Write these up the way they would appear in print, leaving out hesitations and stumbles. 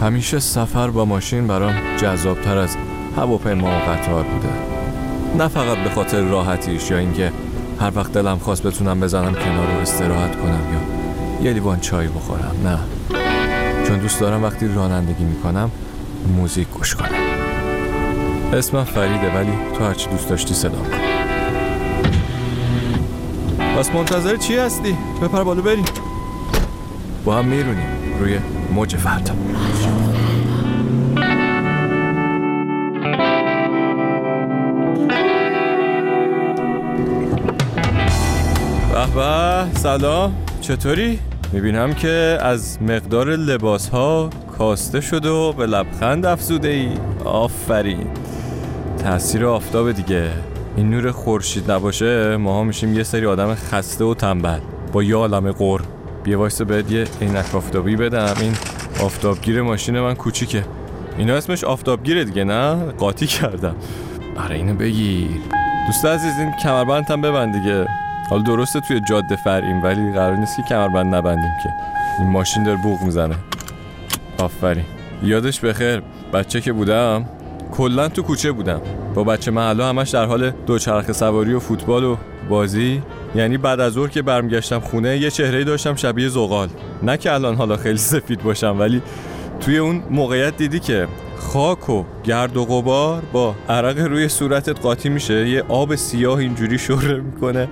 همیشه سفر با ماشین برام جذابتر از هواپیما و قطار بوده، نه فقط به خاطر راحتیش یا اینکه هر وقت دلم خواست بتونم بزنم کنار و استراحت کنم یا یه لیوان چای بخورم، نه، چون دوست دارم وقتی رانندگی میکنم موزیک گوش کنم. اسمم فریده، ولی تو هرچی دوست داشتی صدا کن. بس منتظر چی هستی؟ بپر بالو بریم، با هم میرونیم روی موج فردا. بابا سلام، چطوری؟ میبینم که از مقدار لباسها کاسته شد و به لبخند افزوده ای. آفرین، تأثیر آفتاب دیگه. این نور خورشید نباشه ماها میشیم یه سری آدم خسته و تنبل با یه عالمه قُر. بیا وایسا بهت یه عینک آفتابی بدم. این آفتابگیر ماشین من کوچیکه. اینا اسمش آفتابگیره دیگه، نه؟ قاطی کردم. آره اینو بگیر. دوست عزیز این کمربندت هم ببند دیگه. حالا درسته توی جادهفرعیم، ولی قرار نیست که کمربند نبندیم که. این ماشین داره بوق میزنه. آفرین. یادش بخیر، بچه که بودم کلا تو کوچه بودم. با بچه محله همش در حال دوچرخه سواری و فوتبال و بازی. یعنی بعد از ظهر که برمیگشتم خونه یه چهره‌ای داشتم شبیه زغال. نه که الان حالا خیلی سفید باشم، ولی توی اون موقعیت دیدی که خاک و گرد و غبار با عرق روی صورتت قاطی میشه، یه آب سیاه اینجوری شره میکنه.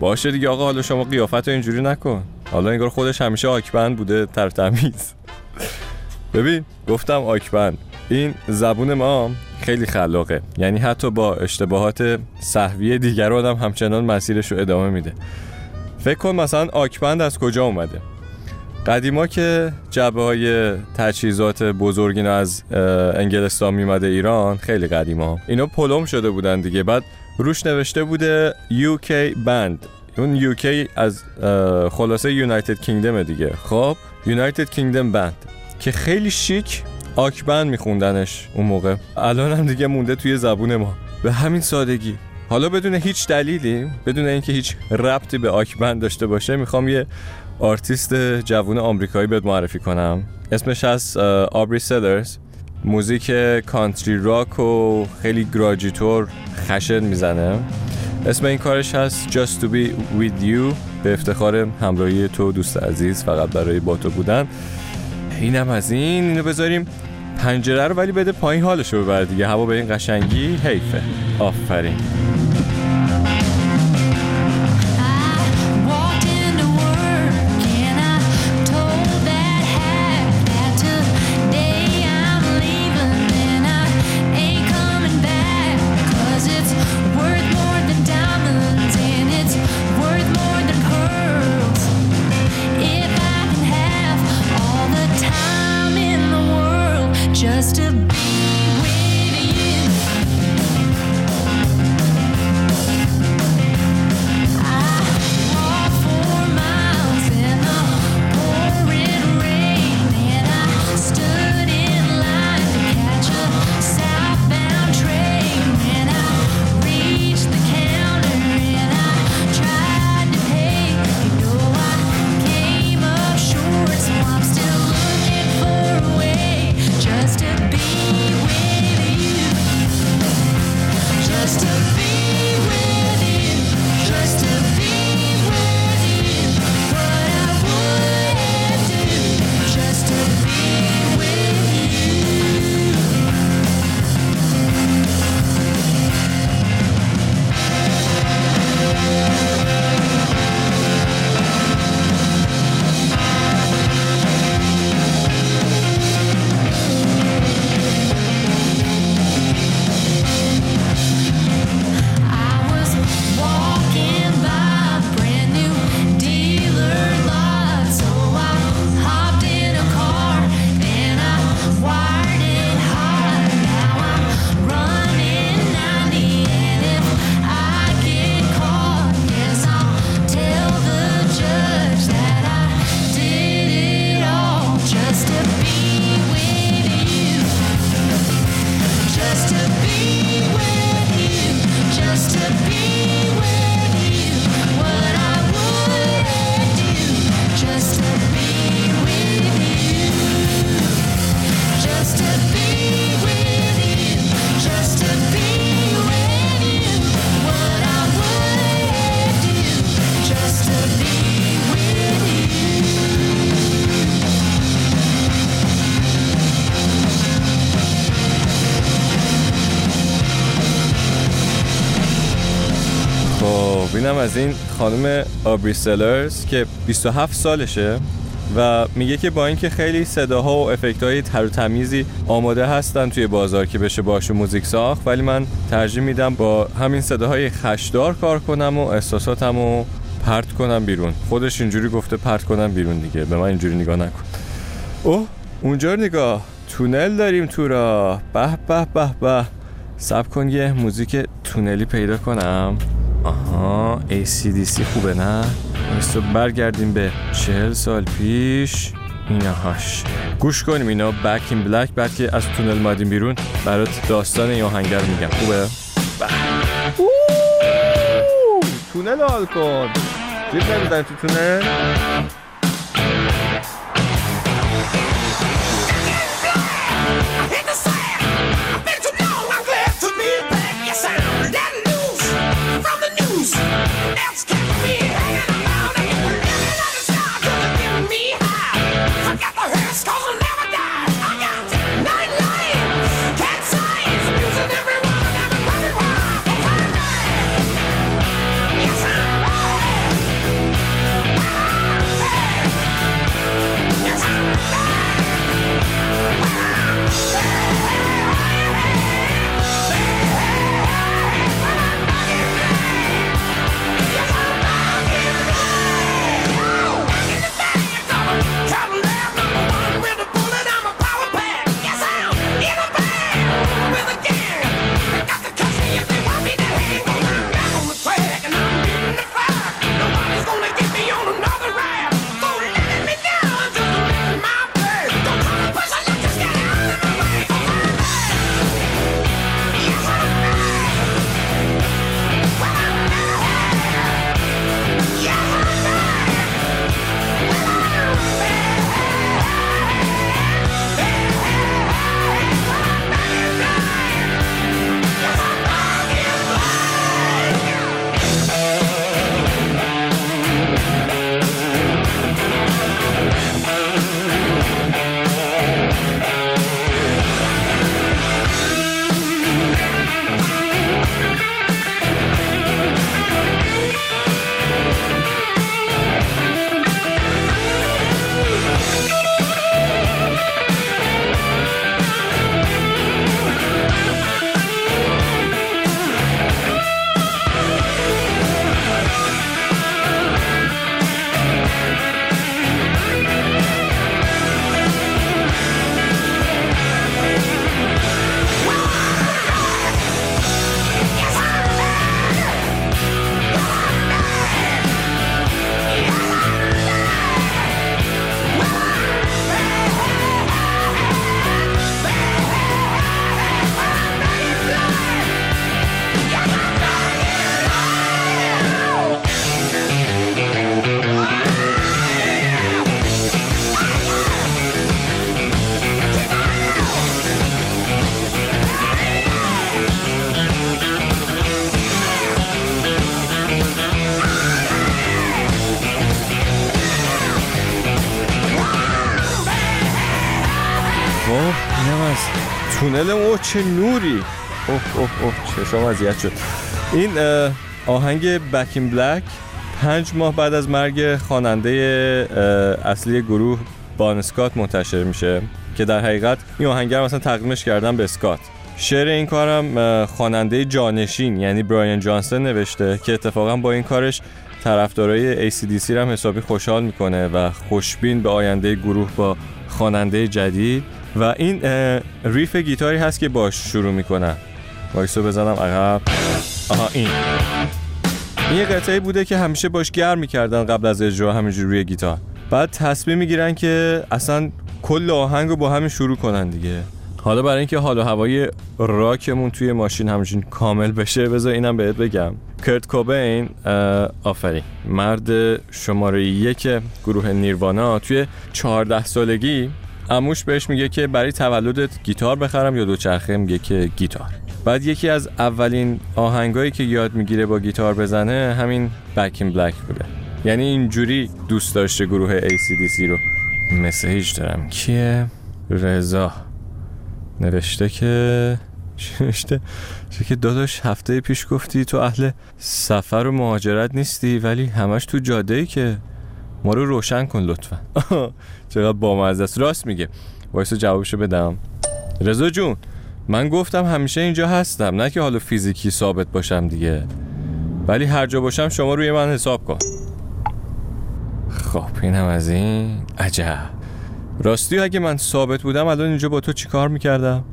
باشه دیگه آقا، حالا شما قیافتو اینجوری نکن. حالا انگار خودش همیشه آکبند بوده، ترتمیز. ببین گفتم آکبند. این زبون ما خیلی خلاقه، یعنی حتی با اشتباهات سهوی دیگر آدم همچنان مسیرش رو ادامه میده. فکر کن مثلا آکبند از کجا اومده. قدیما که جعبه های تجهیزات بزرگ اینا از انگلستان میمده ایران، خیلی قدیما اینا پلم شده بودن دیگه، بعد روش نوشته بوده UK بند. اون UK از خلاصه یونایتد کینگدم دیگه. خب یونایتد کینگدم بند که خیلی شیک آکبند میخوندنش اون موقع. الان هم دیگه مونده توی زبون ما به همین سادگی. حالا بدون هیچ دلیلی، بدون اینکه هیچ ربطی به آکبند داشته باشه، میخوام یه آرتیست جوون آمریکایی بهت معرفی کنم. اسمش از آبری سلرز. موزیک کانتری راک و خیلی گراجیتور خشن میزنه. اسم این کارش هست Just to be with you، به افتخار همراهی تو دوست عزیز، فقط برای با تو بودن. اینم از این. اینو بذاریم پنجره رو ولی بده پایین، حالشو ببر دیگه. هوا به این قشنگی حیفه. آفرین. Just to be with you. شنیدم از این خانم آبری سلرز که 27 سالشه و میگه که با اینکه خیلی صداها و افکت‌های تر و تمیزی آماده هستن توی بازار که بشه باهاش موزیک ساخت، ولی من ترجیح میدم با همین صداهای خشدار کار کنم و احساساتمو پرت کنم بیرون. خودش اینجوری گفته پرت کنم بیرون دیگه، به من اینجوری نگاه نکن. اوه اونجا نگاه، تونل داریم تو راه. به به به به، صبر کن یه موزیک تونلی پیدا کنم. آها AC/DC خوبه نه؟ بس برگردیم به 40 سال پیش. اینهاش گوش کنیم، اینا بک این بلک. بعد که از تونل مادیم بیرون برات داستان این آهنگر میگم، خوبه؟ تونل حال کن، جیب نمیدن تو تونل. تونل او چه نوری، اوه اوه اوه چشم اذیت شد. این آهنگ بک این بلک 5 ماه بعد از مرگ خواننده اصلی گروه بان اسکات منتشر میشه که در حقیقت این آهنگر مثلا تقدیمش کردن به اسکات. شعر این کارم خواننده جانشین یعنی برایان جانسون نوشته که اتفاقا با این کارش طرفدارای AC/DC رو هم حسابی خوشحال میکنه و خوشبین به آینده گروه با خواننده جدید. و این ریف گیتاری هست که باش شروع میکنن. وایسو بزنم عقب. آها این قطعه بوده که همیشه باش گرم میکردن قبل از اجرا همینجوری روی گیتار. بعد تصمیم میگیرن که اصلا کل آهنگ رو با همین شروع کنن دیگه. حالا برای اینکه حال و هوای راکمون توی ماشین همچین کامل بشه بذار اینم بهت بگم. کرت کوبین، آفرین، مرد شماره 1 گروه نیروانا، توی 14 سالگی عموش بهش میگه که برای تولدت گیتار بخرم یا دوچرخه؟ میگه که گیتار. بعد یکی از اولین آهنگایی که یاد میگیره با گیتار بزنه همین بک این بلک بوده. یعنی اینجوری دوست داشته گروه AC/DC رو. مسیج دارم، کیه؟ رضا نوشته که نوشته که داداش هفته پیش گفتی تو اهل سفر و مهاجرت نیستی ولی همش تو جاده‌ای که ما رو روشن کن لطفا. چقدر بامزه است. راست میگه. وایسا جوابشو بدم. رضا جون من گفتم همیشه اینجا هستم، نه که حالا فیزیکی ثابت باشم دیگه، ولی هر جا باشم شما روی من حساب کن. خب اینم از این. عجب. راستی اگه من ثابت بودم الان اینجا با تو چی کار میکردم؟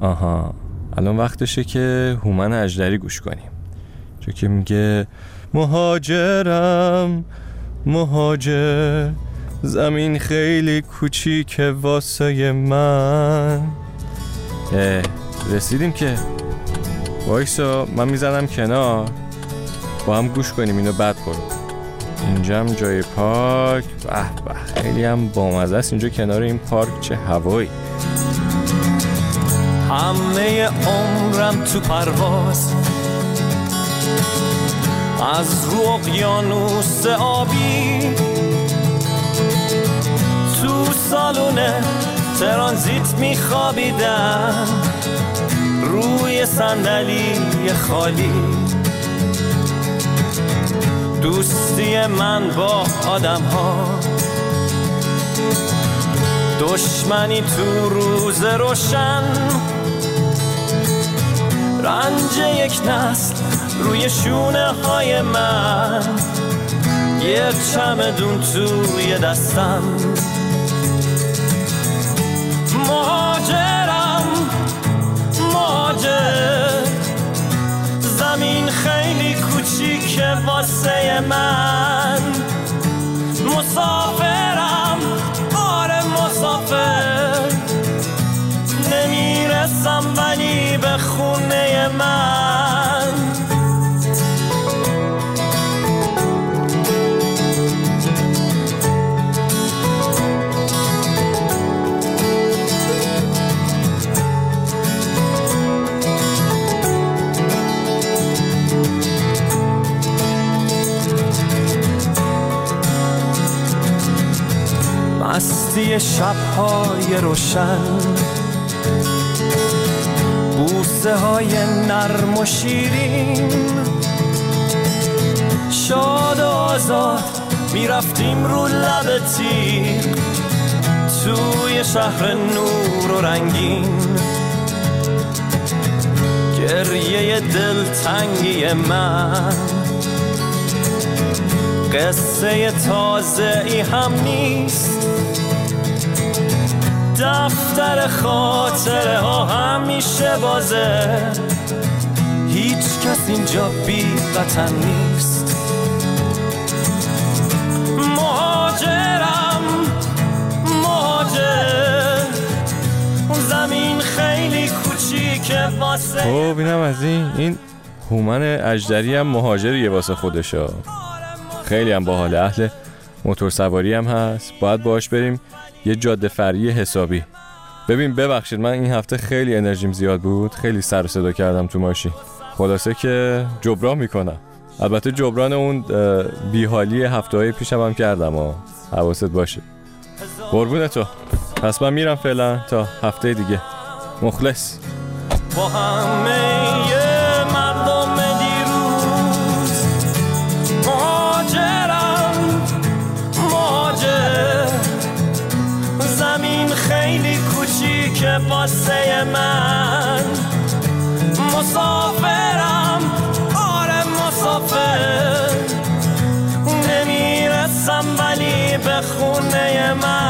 آها الان وقتشه که هومن اژدری گوش کنیم، چون که میگه مهاجرم مهاجر، زمین خیلی کوچیکه واسه من. رسیدیم که وایسا من میزنم کنار، با هم گوش کنیم اینو بعد برو. اینجا هم جای پارک، به به خیلی هم بامزه است. اینجا کنار این پارک چه هوایی. همه عمرم تو پرواز از رو اقیانوس آبی، تو سالونه ترانزیت میخوابیدم روی صندلی خالی. دوستی من با آدم ها دشمنی تو روز روشن، رنج یک نسل روی شونه های من، یه چمدون توی دستم. مهاجرم مهاجر، زمین خیلی کوچیکه واسه من. مسافرم آره مسافر، نمیرسم ولی به خونه من. مستی شب‌های روشن، بوسه های نرم و شیرین، شاد و آزاد میرفتیم رو لب تیغ توی شهر نور و رنگین. گریه دلتنگی من قصه تازه ای هم نیست، دفتر خاطره ها همیشه بازه، هیچ کس اینجا بی وطن نیست. مهاجرم مهاجر، زمین خیلی کوچیکه واسه. او بینم از این هومن اژدری هم مهاجریه واسه خودشا. خیلی هم باحال، اهل موتور سواری هم هست. باید باهاش بریم یه جادهفرعی حسابی. ببین ببخشید من این هفته خیلی انرژیم زیاد بود، خیلی سر و صدا کردم تو ماشین، خلاصه که جبران میکنم. البته جبران اون بیحالی هفته‌های پیشم هم کردم و حواست باشه. قربون تو. پس من میرم فعلا تا هفته دیگه. مخلص. با همه که واسه من. مسافرم آره مسافر، نمیرسم ولی به خونه من.